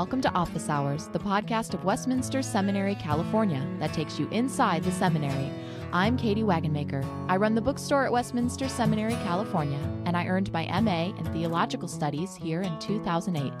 welcome to Office Hours, the podcast of Westminster Seminary, California, that takes you inside the seminary. I'm Katie Wagenmaker. I run the bookstore at Westminster Seminary, California, and I earned my MA in Theological Studies here in 2008.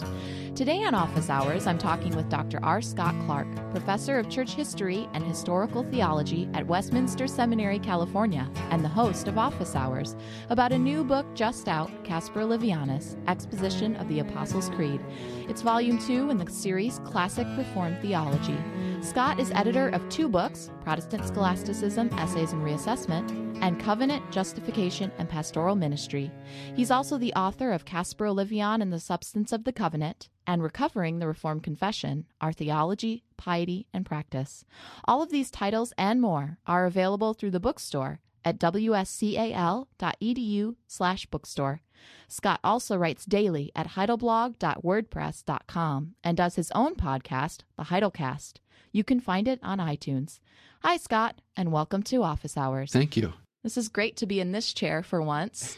Today on Office Hours, I'm talking with Dr. R. Scott Clark, Professor of Church History and Historical Theology at Westminster Seminary, California, and the host of Office Hours, about a new book just out, Caspar Olivianus, Exposition of the Apostles' Creed. It's Volume 2 in the series Classic Reformed Theology. Scott is editor of two books, Protestant Scholasticism, Essays and Reassessment, and Covenant, Justification, and Pastoral Ministry. He's also the author of Caspar Olivianus and the Substance of the Covenant, and Recovering the Reformed Confession, Our Theology, Piety, and Practice. All of these titles and more are available through the bookstore at wscal.edu/bookstore. Scott also writes daily at heidelblog.wordpress.com and does his own podcast, The Heidelcast. You can find it on iTunes. Hi, Scott, and welcome to Office Hours. Thank you. This is great to be in this chair for once.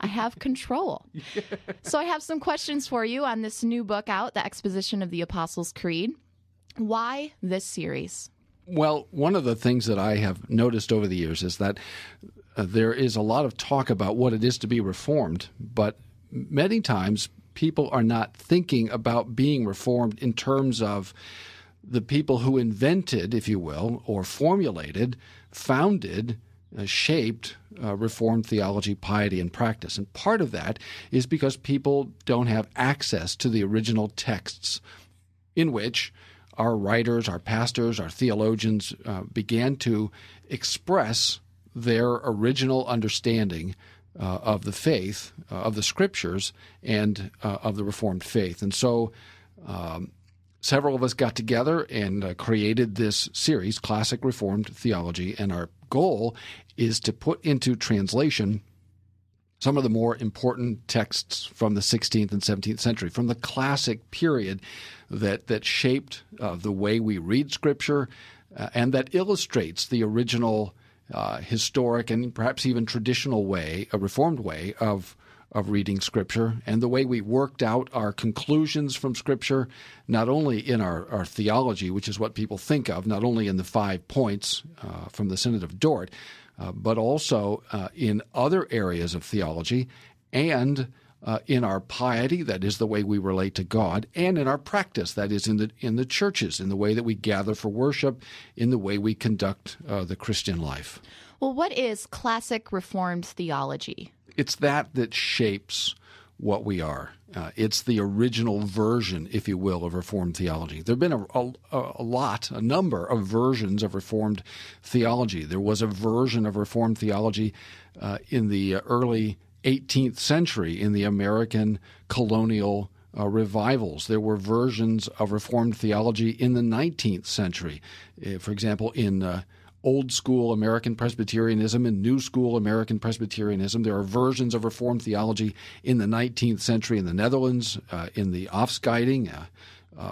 I have control. Yeah. So I have some questions for you on this new book out, The Exposition of the Apostles' Creed. Why this series? Well, one of the things that I have noticed over the years is that there is a lot of talk about what it is to be reformed, but many times people are not thinking about being reformed in terms of the people who invented, if you will, or formulated, founded, shaped Reformed theology, piety, and practice. And part of that is because people don't have access to the original texts in which our writers, our pastors, our theologians began to express their original understanding of the faith, of the Scriptures, and of the Reformed faith. And so several of us got together and created this series, Classic Reformed Theology, and our goal is to put into translation some of the more important texts from the 16th and 17th century, from the classic period that shaped the way we read Scripture and that illustrates the original historic and perhaps even traditional way, a Reformed way of reading Scripture, and the way we worked out our conclusions from Scripture, not only in our theology, which is what people think of, not only in the 5 points from the Synod of Dort, but also in other areas of theology, and in our piety, that is the way we relate to God, and in our practice, that is in the churches, in the way that we gather for worship, in the way we conduct the Christian life. Well, what is classic Reformed theology? It's that shapes what we are. It's the original version, if you will, of Reformed theology. There have been a number of versions of Reformed theology. There was a version of Reformed theology in the early 18th century in the American colonial revivals. There were versions of Reformed theology in the 19th century. For example, in Old School American Presbyterianism and New School American Presbyterianism. There are versions of Reformed theology in the 19th century in the Netherlands, in the Afscheiding,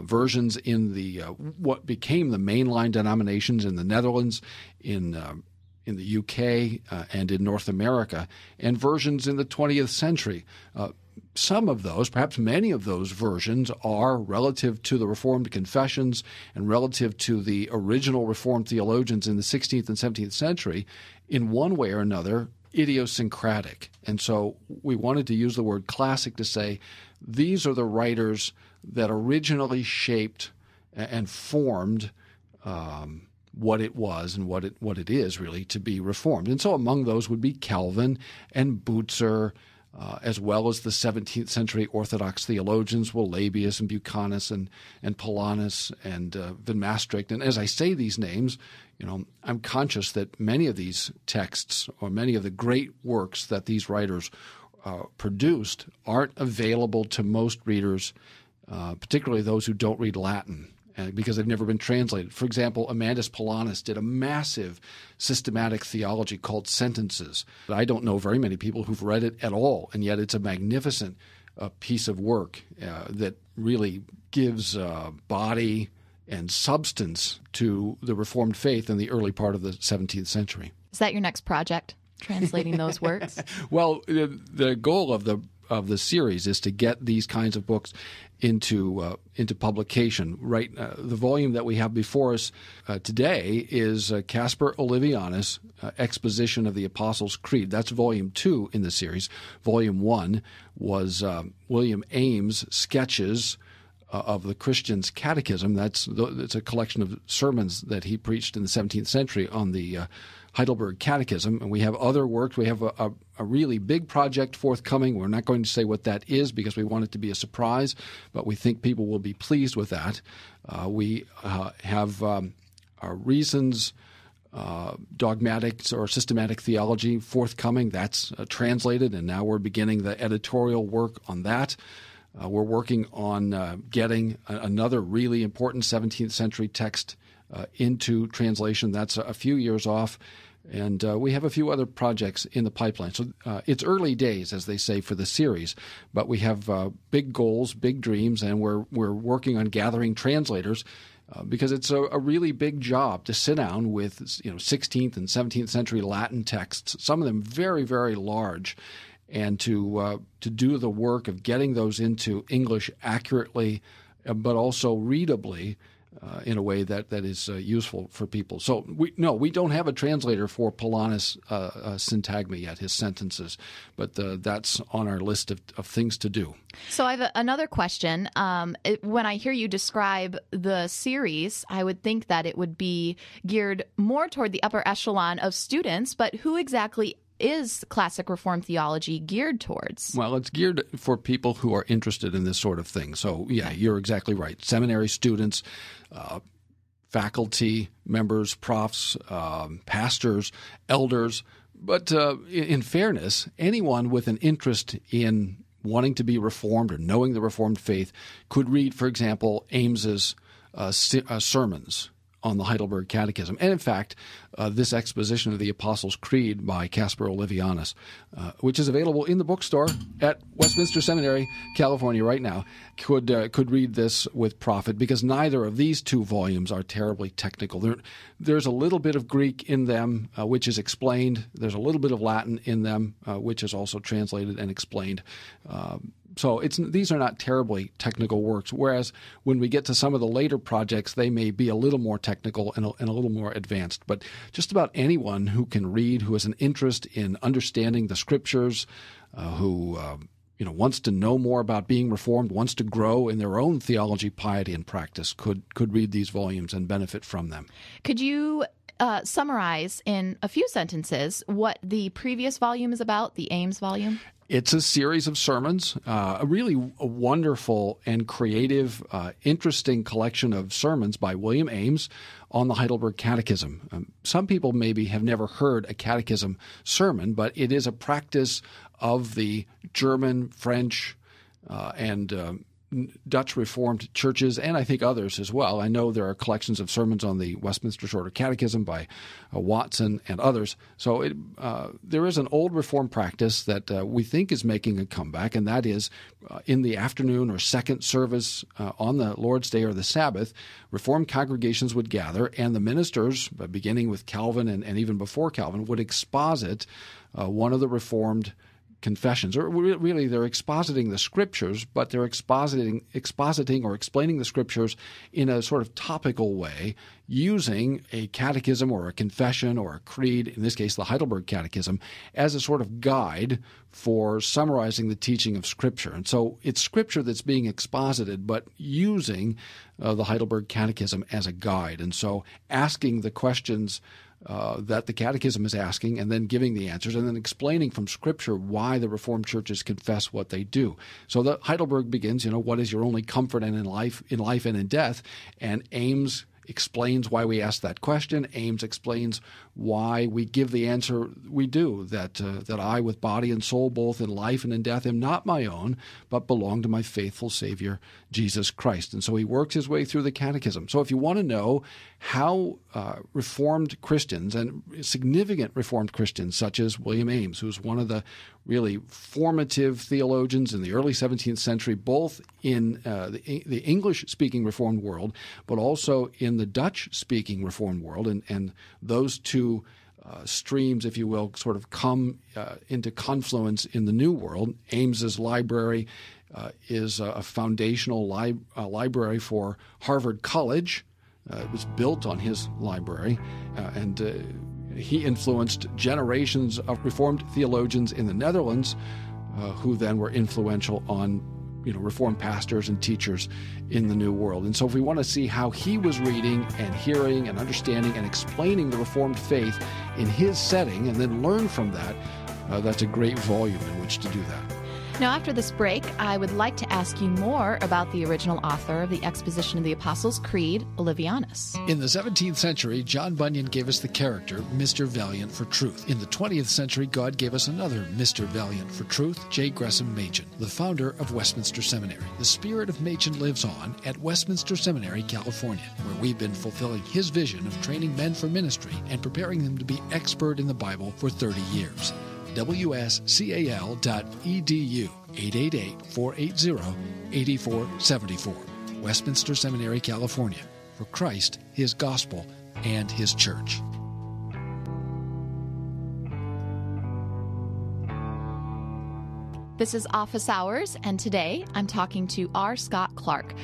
versions in the what became the mainline denominations in the Netherlands, in the UK, and in North America, and versions in the 20th century. Some of those, perhaps many of those versions, are relative to the Reformed confessions and relative to the original Reformed theologians in the 16th and 17th century, in one way or another, idiosyncratic. And so we wanted to use the word classic to say these are the writers that originally shaped and formed what it was and what it is really to be reformed. And so among those would be Calvin and Bucer, as well as the 17th century Orthodox theologians, Wollebius and Bucanus and Polanus and Van Maastricht. And as I say these names, I'm conscious that many of these texts or many of the great works that these writers produced aren't available to most readers, particularly those who don't read Latin, because they've never been translated. For example, Amandus Polanus did a massive systematic theology called Sentences. I don't know very many people who've read it at all, and yet it's a magnificent piece of work that really gives body and substance to the Reformed faith in the early part of the 17th century. Is that your next project, translating those works? Well, the goal of the series is to get these kinds of books into publication. Right, the volume that we have before us today is Caspar Olivianus, Exposition of the Apostles' Creed. That's volume 2 in the series. Volume 1 was William Ames' Sketches of the Christian's Catechism. It's a collection of sermons that he preached in the 17th century on the Heidelberg Catechism, and we have other work. We have a really big project forthcoming. We're not going to say what that is because we want it to be a surprise, but we think people will be pleased with that. We have our Reasons, Dogmatic or Systematic Theology forthcoming. That's translated, and now we're beginning the editorial work on that. We're working on getting another really important 17th century text into translation. That's a few years off, and we have a few other projects in the pipeline. So it's early days, as they say, for the series, but we have big goals, big dreams, and we're working on gathering translators because it's a really big job to sit down with 16th and 17th century Latin texts, some of them very, very large, and to do the work of getting those into English accurately, but also readably, in a way that is useful for people. So we don't have a translator for Polanus' syntagma yet, his sentences, but that's on our list of things to do. So I have another question. When I hear you describe the series, I would think that it would be geared more toward the upper echelon of students, but who exactly is Classic Reformed Theology geared towards? Well, it's geared for people who are interested in this sort of thing. So, yeah, you're exactly right. Seminary students, faculty members, profs, pastors, elders. But in fairness, anyone with an interest in wanting to be Reformed or knowing the Reformed faith could read, for example, Ames's sermons on the Heidelberg Catechism. And in fact, this Exposition of the Apostles' Creed by Caspar Olivianus, which is available in the bookstore at Westminster Seminary, California right now, could read this with profit, because neither of these two volumes are terribly technical. There's a little bit of Greek in them, which is explained. There's a little bit of Latin in them, which is also translated and explained. So these are not terribly technical works, whereas when we get to some of the later projects, they may be a little more technical and a little more advanced. But just about anyone who can read, who has an interest in understanding the Scriptures, who wants to know more about being Reformed, wants to grow in their own theology, piety, and practice, could read these volumes and benefit from them. Could you summarize in a few sentences what the previous volume is about, the Ames volume? It's a series of sermons, a wonderful and creative, interesting collection of sermons by William Ames on the Heidelberg Catechism. Some people maybe have never heard a catechism sermon, but it is a practice of the German, French, and Dutch Reformed churches, and I think others as well. I know there are collections of sermons on the Westminster Shorter Catechism by Watson and others. So there is an old Reformed practice that we think is making a comeback, and that is in the afternoon or second service on the Lord's Day or the Sabbath, Reformed congregations would gather, and the ministers, beginning with Calvin and even before Calvin, would exposit one of the Reformed confessions, or really they're expositing the Scriptures, but they're expositing or explaining the Scriptures in a sort of topical way using a catechism or a confession or a creed, in this case the Heidelberg Catechism, as a sort of guide for summarizing the teaching of Scripture. And so it's Scripture that's being exposited, but using the Heidelberg Catechism as a guide. And so asking the questions that the Catechism is asking, and then giving the answers, and then explaining from Scripture why the Reformed churches confess what they do. So the Heidelberg begins, what is your only comfort and in life and in death? And Ames explains why we ask that question. Ames explains why we give the answer we do, that I with body and soul, both in life and in death, am not my own, but belong to my faithful Savior, Jesus Christ. And so he works his way through the catechism. So if you want to know how Reformed Christians and significant Reformed Christians, such as William Ames, who's one of the really formative theologians in the early 17th century, both in the English-speaking Reformed world, but also in the Dutch-speaking Reformed world, and those two streams, if you will, sort of come into confluence in the New World. Ames's library is a foundational library for Harvard College. It was built on his library, and he influenced generations of Reformed theologians in the Netherlands, who then were influential on Reformed pastors and teachers in the New World. And so if we want to see how he was reading and hearing and understanding and explaining the Reformed faith in his setting and then learn from that, that's a great volume in which to do that. Now, after this break, I would like to ask you more about the original author of the Exposition of the Apostles' Creed, Olivianus. In the 17th century, John Bunyan gave us the character Mr. Valiant for Truth. In the 20th century, God gave us another Mr. Valiant for Truth, J. Gresham Machen, the founder of Westminster Seminary. The spirit of Machen lives on at Westminster Seminary, California, where we've been fulfilling his vision of training men for ministry and preparing them to be expert in the Bible for 30 years. wscal.edu, 888-480-8474. Westminster Seminary, California, for Christ, His Gospel, and His Church. This is Office Hours, and today I'm talking to R. Scott Clark,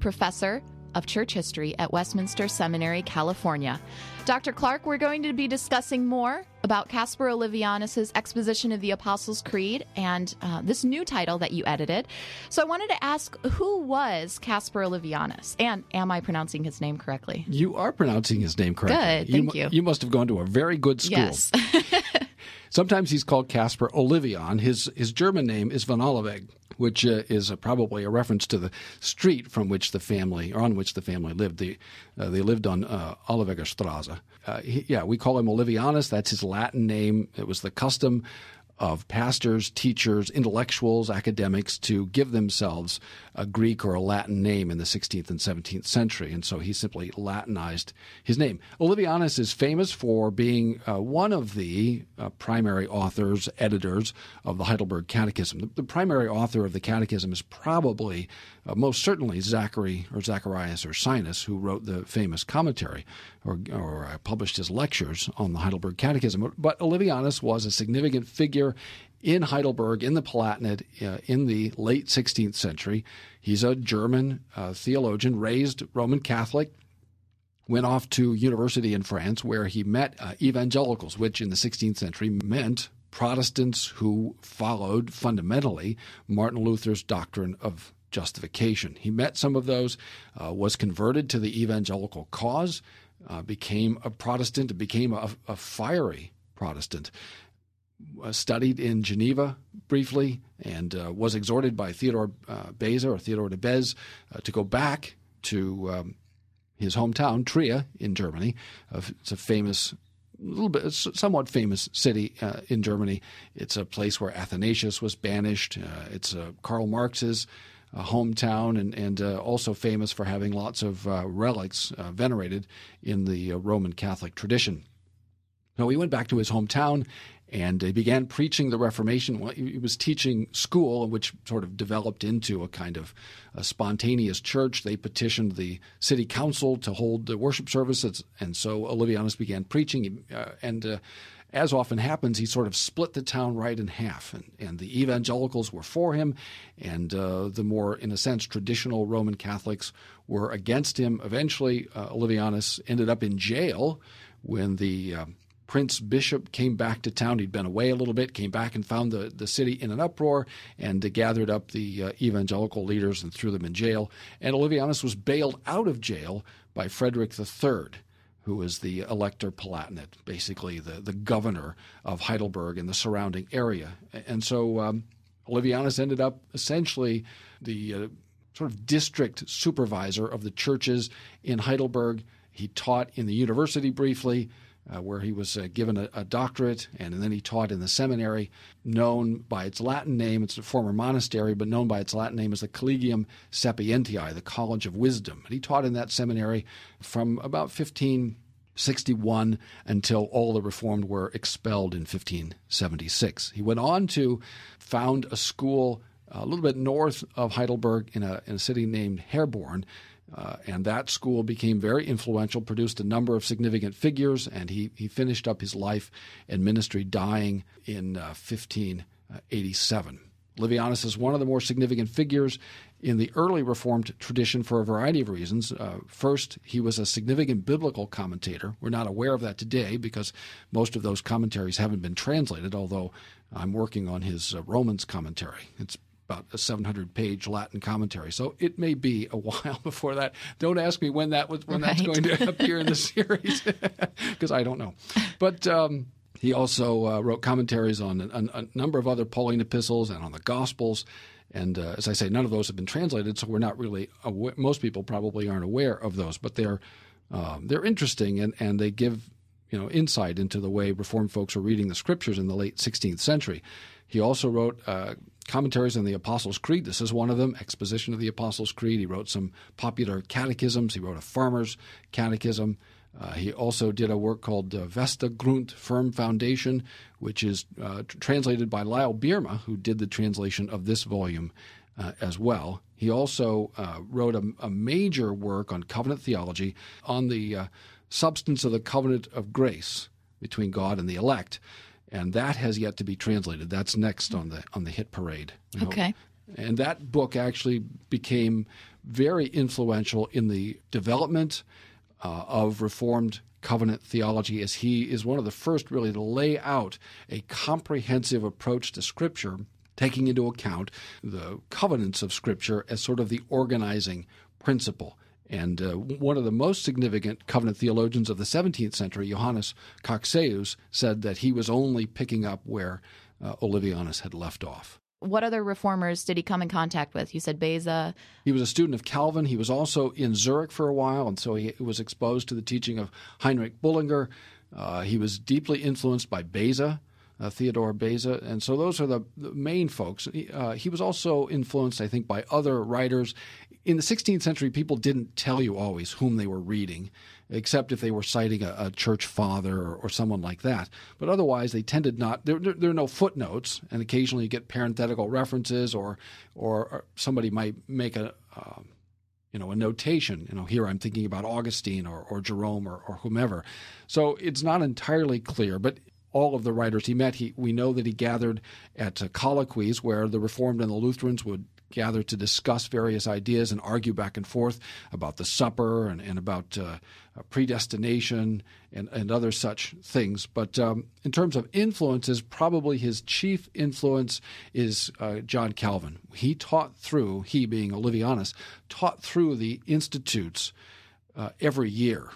professor of church history at Westminster Seminary, California. Dr. Clark, we're going to be discussing more about Caspar Olivianus' Exposition of the Apostles' Creed and this new title that you edited. So I wanted to ask, who was Caspar Olivianus? And am I pronouncing his name correctly? You are pronouncing his name correctly. Good, thank you. You must have gone to a very good school. Yes. Sometimes he's called Caspar Olivian. His German name is von Olivegg, which is probably a reference to the street from which the family, or on which the family lived. They lived on Olivegger Straße. We call him Olivianus. That's his Latin name. It was the custom of pastors, teachers, intellectuals, academics to give themselves a Greek or a Latin name in the 16th and 17th century, and so he simply Latinized his name. Olivianus is famous for being one of the primary authors, editors of the Heidelberg Catechism. The primary author of the Catechism is probably, most certainly, Zacharias Ursinus, who wrote the famous commentary or published his lectures on the Heidelberg Catechism. But Olivianus was a significant figure in Heidelberg, in the Palatinate, in the late 16th century. He's a German theologian, raised Roman Catholic, went off to university in France where he met evangelicals, which in the 16th century meant Protestants who followed fundamentally Martin Luther's doctrine of justification. He met some of those, was converted to the evangelical cause, became a Protestant, became a fiery Protestant. Studied in Geneva briefly and was exhorted by Theodore Beza or Theodore de Beze to go back to his hometown, Trier, in Germany. It's a famous, somewhat famous city in Germany. It's a place where Athanasius was banished. It's Karl Marx's hometown and also famous for having lots of relics venerated in the Roman Catholic tradition. So he went back to his hometown and he began preaching the Reformation. Well, he was teaching school, which sort of developed into a kind of a spontaneous church. They petitioned the city council to hold the worship services, and so Olivianus began preaching. And as often happens, he sort of split the town right in half, and the evangelicals were for him, and the more, in a sense, traditional Roman Catholics were against him. Eventually, Olivianus ended up in jail when the Prince Bishop came back to town. He'd been away a little bit, came back and found the city in an uproar and gathered up the evangelical leaders and threw them in jail. And Olivianus was bailed out of jail by Frederick III, who was the Elector Palatinate, basically the governor of Heidelberg and the surrounding area. And so Olivianus ended up essentially the sort of district supervisor of the churches in Heidelberg. He taught in the university briefly, where he was given a doctorate, and then he taught in the seminary, known by its Latin name. It's a former monastery, but known by its Latin name as the Collegium Sapientiae, the College of Wisdom. And he taught in that seminary from about 1561 until all the Reformed were expelled in 1576. He went on to found a school a little bit north of Heidelberg in a city named Herborn, And that school became very influential, produced a number of significant figures, and he finished up his life and ministry dying in 1587. Olivianus is one of the more significant figures in the early Reformed tradition for a variety of reasons. First, he was a significant biblical commentator. We're not aware of that today because most of those commentaries haven't been translated, although I'm working on his Romans commentary. It's about a 700-page Latin commentary. So it may be a while before that. Don't ask me when that was, when that's going to appear in the series, because I don't know. But he also wrote commentaries on a number of other Pauline epistles and on the Gospels. And as I say, none of those have been translated, so we're not really – most people probably aren't aware of those. But they're interesting, and they give insight into the way Reformed folks were reading the Scriptures in the late 16th century. He also wrote commentaries on the Apostles' Creed. This is one of them, Exposition of the Apostles' Creed. He wrote some popular catechisms. He wrote a farmer's catechism. He also did a work called Vesta Grund Firm Foundation, which is translated by Lyle Bierma, who did the translation of this volume as well. He also wrote a major work on covenant theology, on the substance of the covenant of grace between God and the elect, and that has yet to be translated. That's next on the hit parade. Okay. And that book actually became very influential in the development of Reformed covenant theology, as he is one of the first really to lay out a comprehensive approach to Scripture, taking into account the covenants of Scripture as sort of the organizing principle. And one of the most significant covenant theologians of the 17th century, Johannes Cocceius, said that he was only picking up where Olivianus had left off. What other reformers did he come in contact with? You said Beza. He was a student of Calvin. He was also in Zurich for a while, and so he was exposed to the teaching of Heinrich Bullinger. He was deeply influenced by Beza, Theodore Beza, and so those are the main folks. He was also influenced, I think, by other writers. In the 16th century, people didn't tell you always whom they were reading, except if they were citing a church father or someone like that. But otherwise, they tended not – there are no footnotes, and occasionally you get parenthetical references or somebody might make a notation. Here I'm thinking about Augustine or Jerome or whomever. So it's not entirely clear, but – all of the writers he met, we know that he gathered at colloquies where the Reformed and the Lutherans would gather to discuss various ideas and argue back and forth about the supper and about predestination and other such things. But in terms of influences, probably his chief influence is John Calvin. He taught through, he being Olivianus, taught through the institutes every year.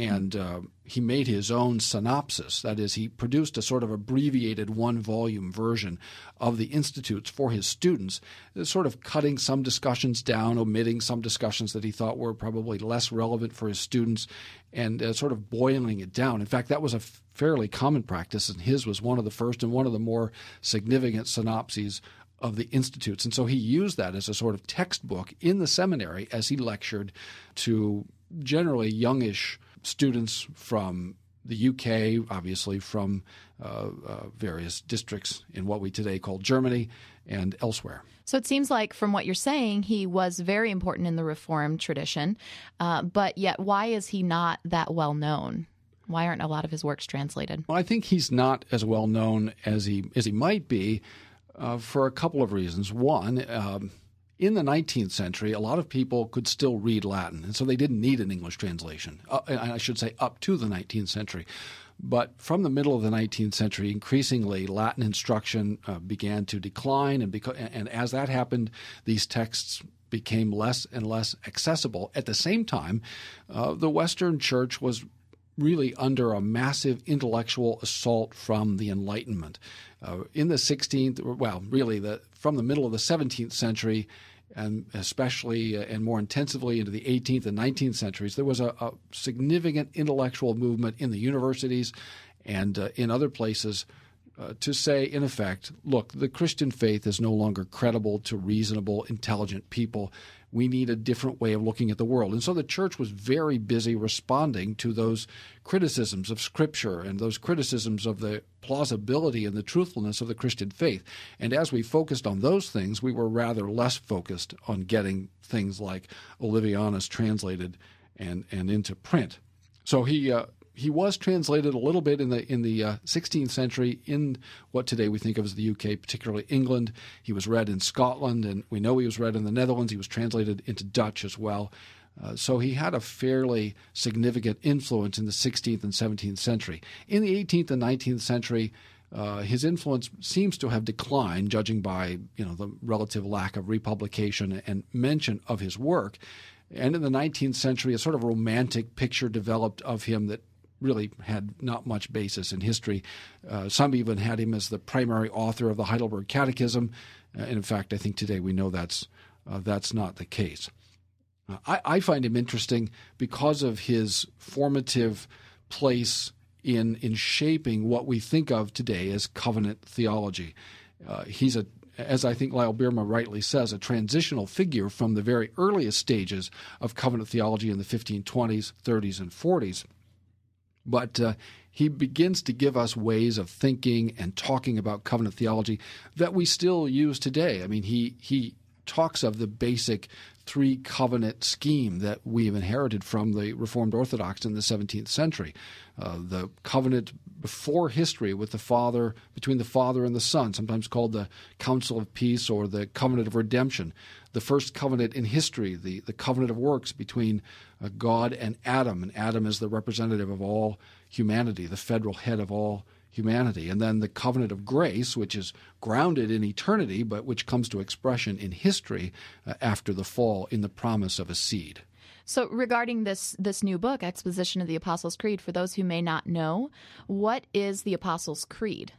And he made his own synopsis. That is, he produced a sort of abbreviated one-volume version of the institutes for his students, sort of cutting some discussions down, omitting some discussions that he thought were probably less relevant for his students, and sort of boiling it down. In fact, that was a fairly common practice, and his was one of the first and one of the more significant synopses of the institutes. And so he used that as a sort of textbook in the seminary as he lectured to generally youngish students from the UK, obviously from various districts in what we today call Germany and elsewhere. So it seems like from what you're saying, he was very important in the Reformed tradition, but yet why is he not that well known? Why aren't a lot of his works translated? Well, I think he's not as well known as he might be for a couple of reasons. One, in the 19th century, a lot of people could still read Latin, and so they didn't need an English translation. I should say up to the 19th century. But from the middle of the 19th century, increasingly, Latin instruction began to decline, and as that happened, these texts became less and less accessible. At the same time, the Western Church was really under a massive intellectual assault from the Enlightenment. In the 16th, well, really from the middle of the 17th century, and especially and more intensively into the 18th and 19th centuries, there was a significant intellectual movement in the universities and in other places to say, in effect, look, the Christian faith is no longer credible to reasonable, intelligent people. We need a different way of looking at the world. And so the church was very busy responding to those criticisms of Scripture and those criticisms of the plausibility and the truthfulness of the Christian faith. And as we focused on those things, we were rather less focused on getting things like Olivianus translated and into print. So he was translated a little bit in the 16th century in what today we think of as the UK, particularly England. He was read in Scotland, and we know he was read in the Netherlands. He was translated into Dutch as well. So he had a fairly significant influence in the 16th and 17th century. In the 18th and 19th century, his influence seems to have declined, judging by the relative lack of republication and mention of his work. And in the 19th century, a sort of romantic picture developed of him that really had not much basis in history. Some even had him as the primary author of the Heidelberg Catechism. And in fact, I think today we know that's not the case. I find him interesting because of his formative place in shaping what we think of today as covenant theology. He's as I think Lyle Bierma rightly says, a transitional figure from the very earliest stages of covenant theology in the 1520s, 30s, and 40s. But he begins to give us ways of thinking and talking about covenant theology that we still use today. I mean, he talks of the basic three-covenant scheme that we have inherited from the Reformed Orthodox in the 17th century. The covenant before history with the Father, between the Father and the Son, sometimes called the Council of Peace or the Covenant of Redemption. The first covenant in history, the covenant of works between God and Adam is the representative of all humanity, the federal head of all humanity. And then the covenant of grace, which is grounded in eternity, but which comes to expression in history after the fall in the promise of a seed. So regarding this new book, Exposition of the Apostles' Creed, for those who may not know, what is the Apostles' Creed?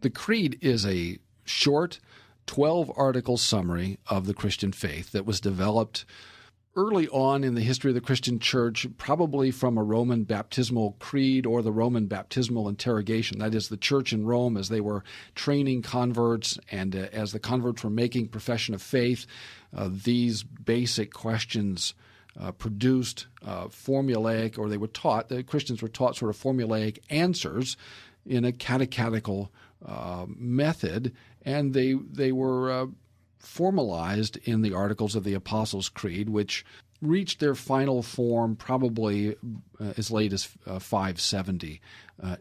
The Creed is a short 12-article summary of the Christian faith that was developed early on in the history of the Christian Church, probably from a Roman baptismal creed or the Roman baptismal interrogation. That is, the Church in Rome, as they were training converts and as the converts were making profession of faith, these basic questions produced formulaic, or they were taught, the Christians were taught sort of formulaic answers in a catechetical method, and they were formalized in the Articles of the Apostles' Creed, which reached their final form probably as late as 570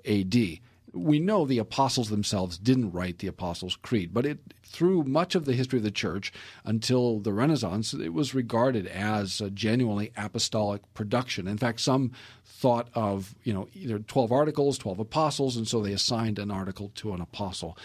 A.D. We know the apostles themselves didn't write the Apostles' Creed, but through much of the history of the Church until the Renaissance, it was regarded as a genuinely apostolic production. In fact, some thought of either 12 articles, 12 apostles, and so they assigned an article to an apostle.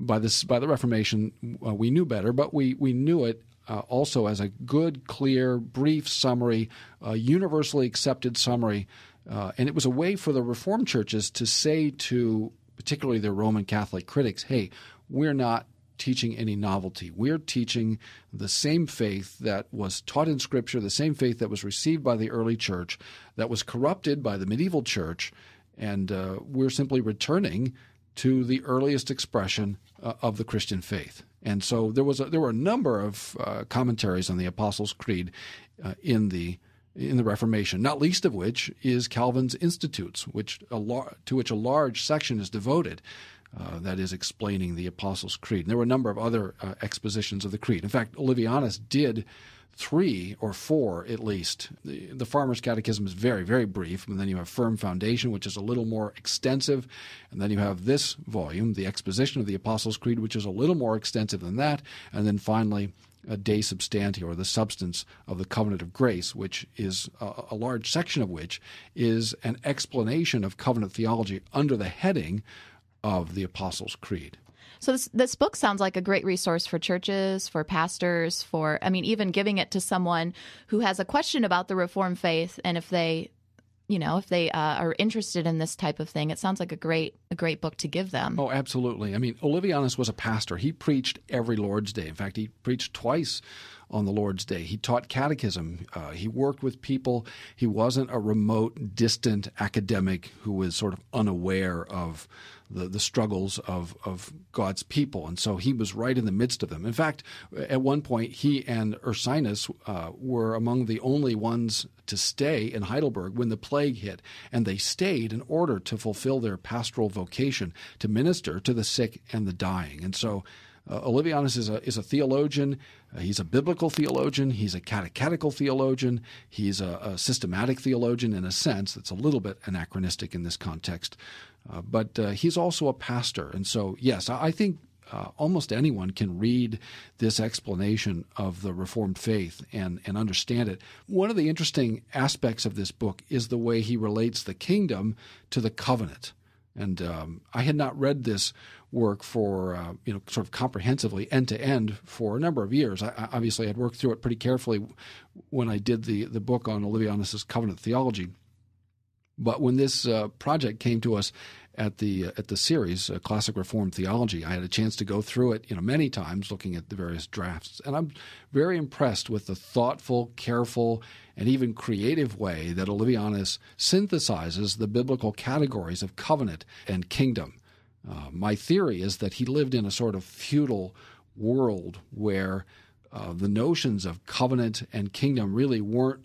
By the Reformation, we knew better, but we knew it also as a good, clear, brief summary, a universally accepted summary. And it was a way for the Reformed churches to say to particularly their Roman Catholic critics, hey, we're not teaching any novelty. We're teaching the same faith that was taught in Scripture, the same faith that was received by the early church, that was corrupted by the medieval church, and we're simply returning to the earliest expression of the Christian faith. And so there were a number of commentaries on the Apostles' Creed in the Reformation, not least of which is Calvin's Institutes, to which a large section is devoted, that is explaining the Apostles' Creed. And there were a number of other expositions of the Creed. In fact, Olivianus did 3 or 4 at least. The Farmer's Catechism is very, very brief, and then you have Firm Foundation, which is a little more extensive, and then you have this volume, the Exposition of the Apostles' Creed, which is a little more extensive than that, and then finally De Substantia, or the substance of the covenant of grace, which is a large section of which is an explanation of covenant theology under the heading of the Apostles' Creed. So this book sounds like a great resource for churches, for pastors, even giving it to someone who has a question about the Reformed faith, and if they are interested in this type of thing, it sounds like a great book to give them. Oh, absolutely. I mean, Olivianus was a pastor. He preached every Lord's Day. In fact, he preached twice on the Lord's Day. He taught catechism. He worked with people. He wasn't a remote, distant academic who was sort of unaware of the struggles of God's people. And so he was right in the midst of them. In fact, at one point, he and Ursinus were among the only ones to stay in Heidelberg when the plague hit. And they stayed in order to fulfill their pastoral vocation to minister to the sick and the dying. And so Olivianus is a theologian. He's a biblical theologian. He's a catechetical theologian. He's a systematic theologian in a sense that's a little bit anachronistic in this context. But he's also a pastor. And so, yes, I think almost anyone can read this explanation of the Reformed faith and understand it. One of the interesting aspects of this book is the way he relates the kingdom to the covenant. And I had not read this work for, sort of comprehensively end-to-end for a number of years. I obviously had worked through it pretty carefully when I did the book on Olivianus' Covenant Theology. But when this project came to us at the series, Classic Reformed Theology, I had a chance to go through it, many times looking at the various drafts. And I'm very impressed with the thoughtful, careful, and even creative way that Olivianus synthesizes the biblical categories of covenant and kingdom. My theory is that he lived in a sort of feudal world where the notions of covenant and kingdom really weren't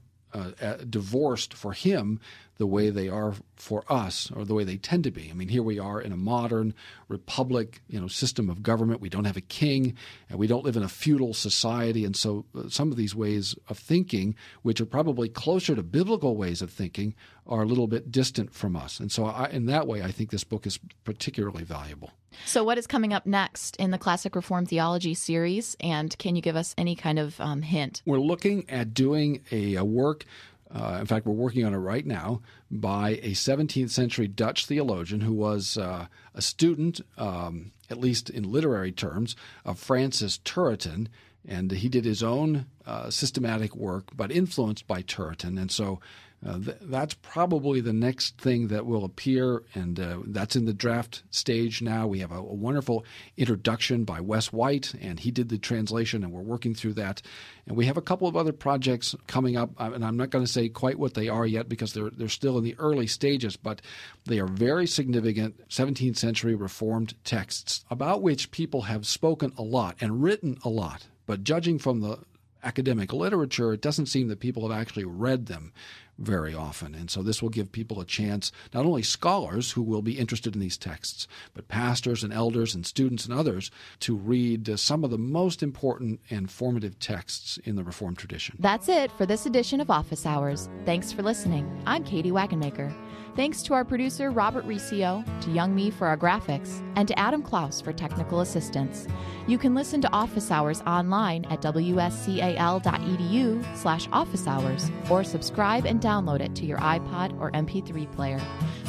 divorced for him the way they are for us, or the way they tend to be. I mean, here we are in a modern republic, system of government. We don't have a king, and we don't live in a feudal society. And so some of these ways of thinking, which are probably closer to biblical ways of thinking, are a little bit distant from us. And so in that way, I think this book is particularly valuable. So what is coming up next in the Classic Reformed Theology series, and can you give us any kind of hint? We're looking at doing a work. In fact, we're working on it right now by a 17th century Dutch theologian who was a student, at least in literary terms, of Francis Turretin. And he did his own systematic work, but influenced by Turretin. And so that's probably the next thing that will appear, and that's in the draft stage now. We have a wonderful introduction by Wes White, and he did the translation, and we're working through that. And we have a couple of other projects coming up, and I'm not going to say quite what they are yet because they're still in the early stages, but they are very significant 17th century Reformed texts about which people have spoken a lot and written a lot. But judging from the academic literature, it doesn't seem that people have actually read them very often. And so this will give people a chance, not only scholars who will be interested in these texts, but pastors and elders and students and others to read some of the most important and formative texts in the Reformed tradition. That's it for this edition of Office Hours. Thanks for listening. I'm Katie Wagenmaker. Thanks to our producer, Robert Riccio, to Young Me for our graphics, and to Adam Klaus for technical assistance. You can listen to Office Hours online at wscal.edu/officehours or subscribe and download it to your iPod or MP3 player.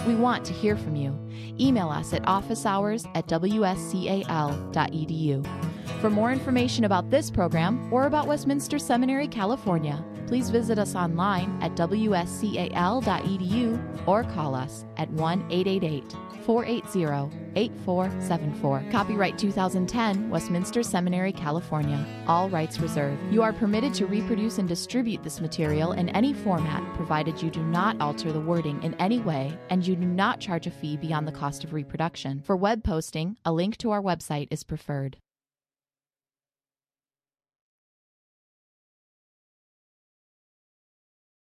We want to hear from you. Email us at officehours@wscal.edu. For more information about this program or about Westminster Seminary, California, please visit us online at wscal.edu or call us at 1-888-480-8474. Copyright 2010, Westminster Seminary, California. All rights reserved. You are permitted to reproduce and distribute this material in any format, provided you do not alter the wording in any way, and you do not charge a fee beyond the cost of reproduction. For web posting, a link to our website is preferred.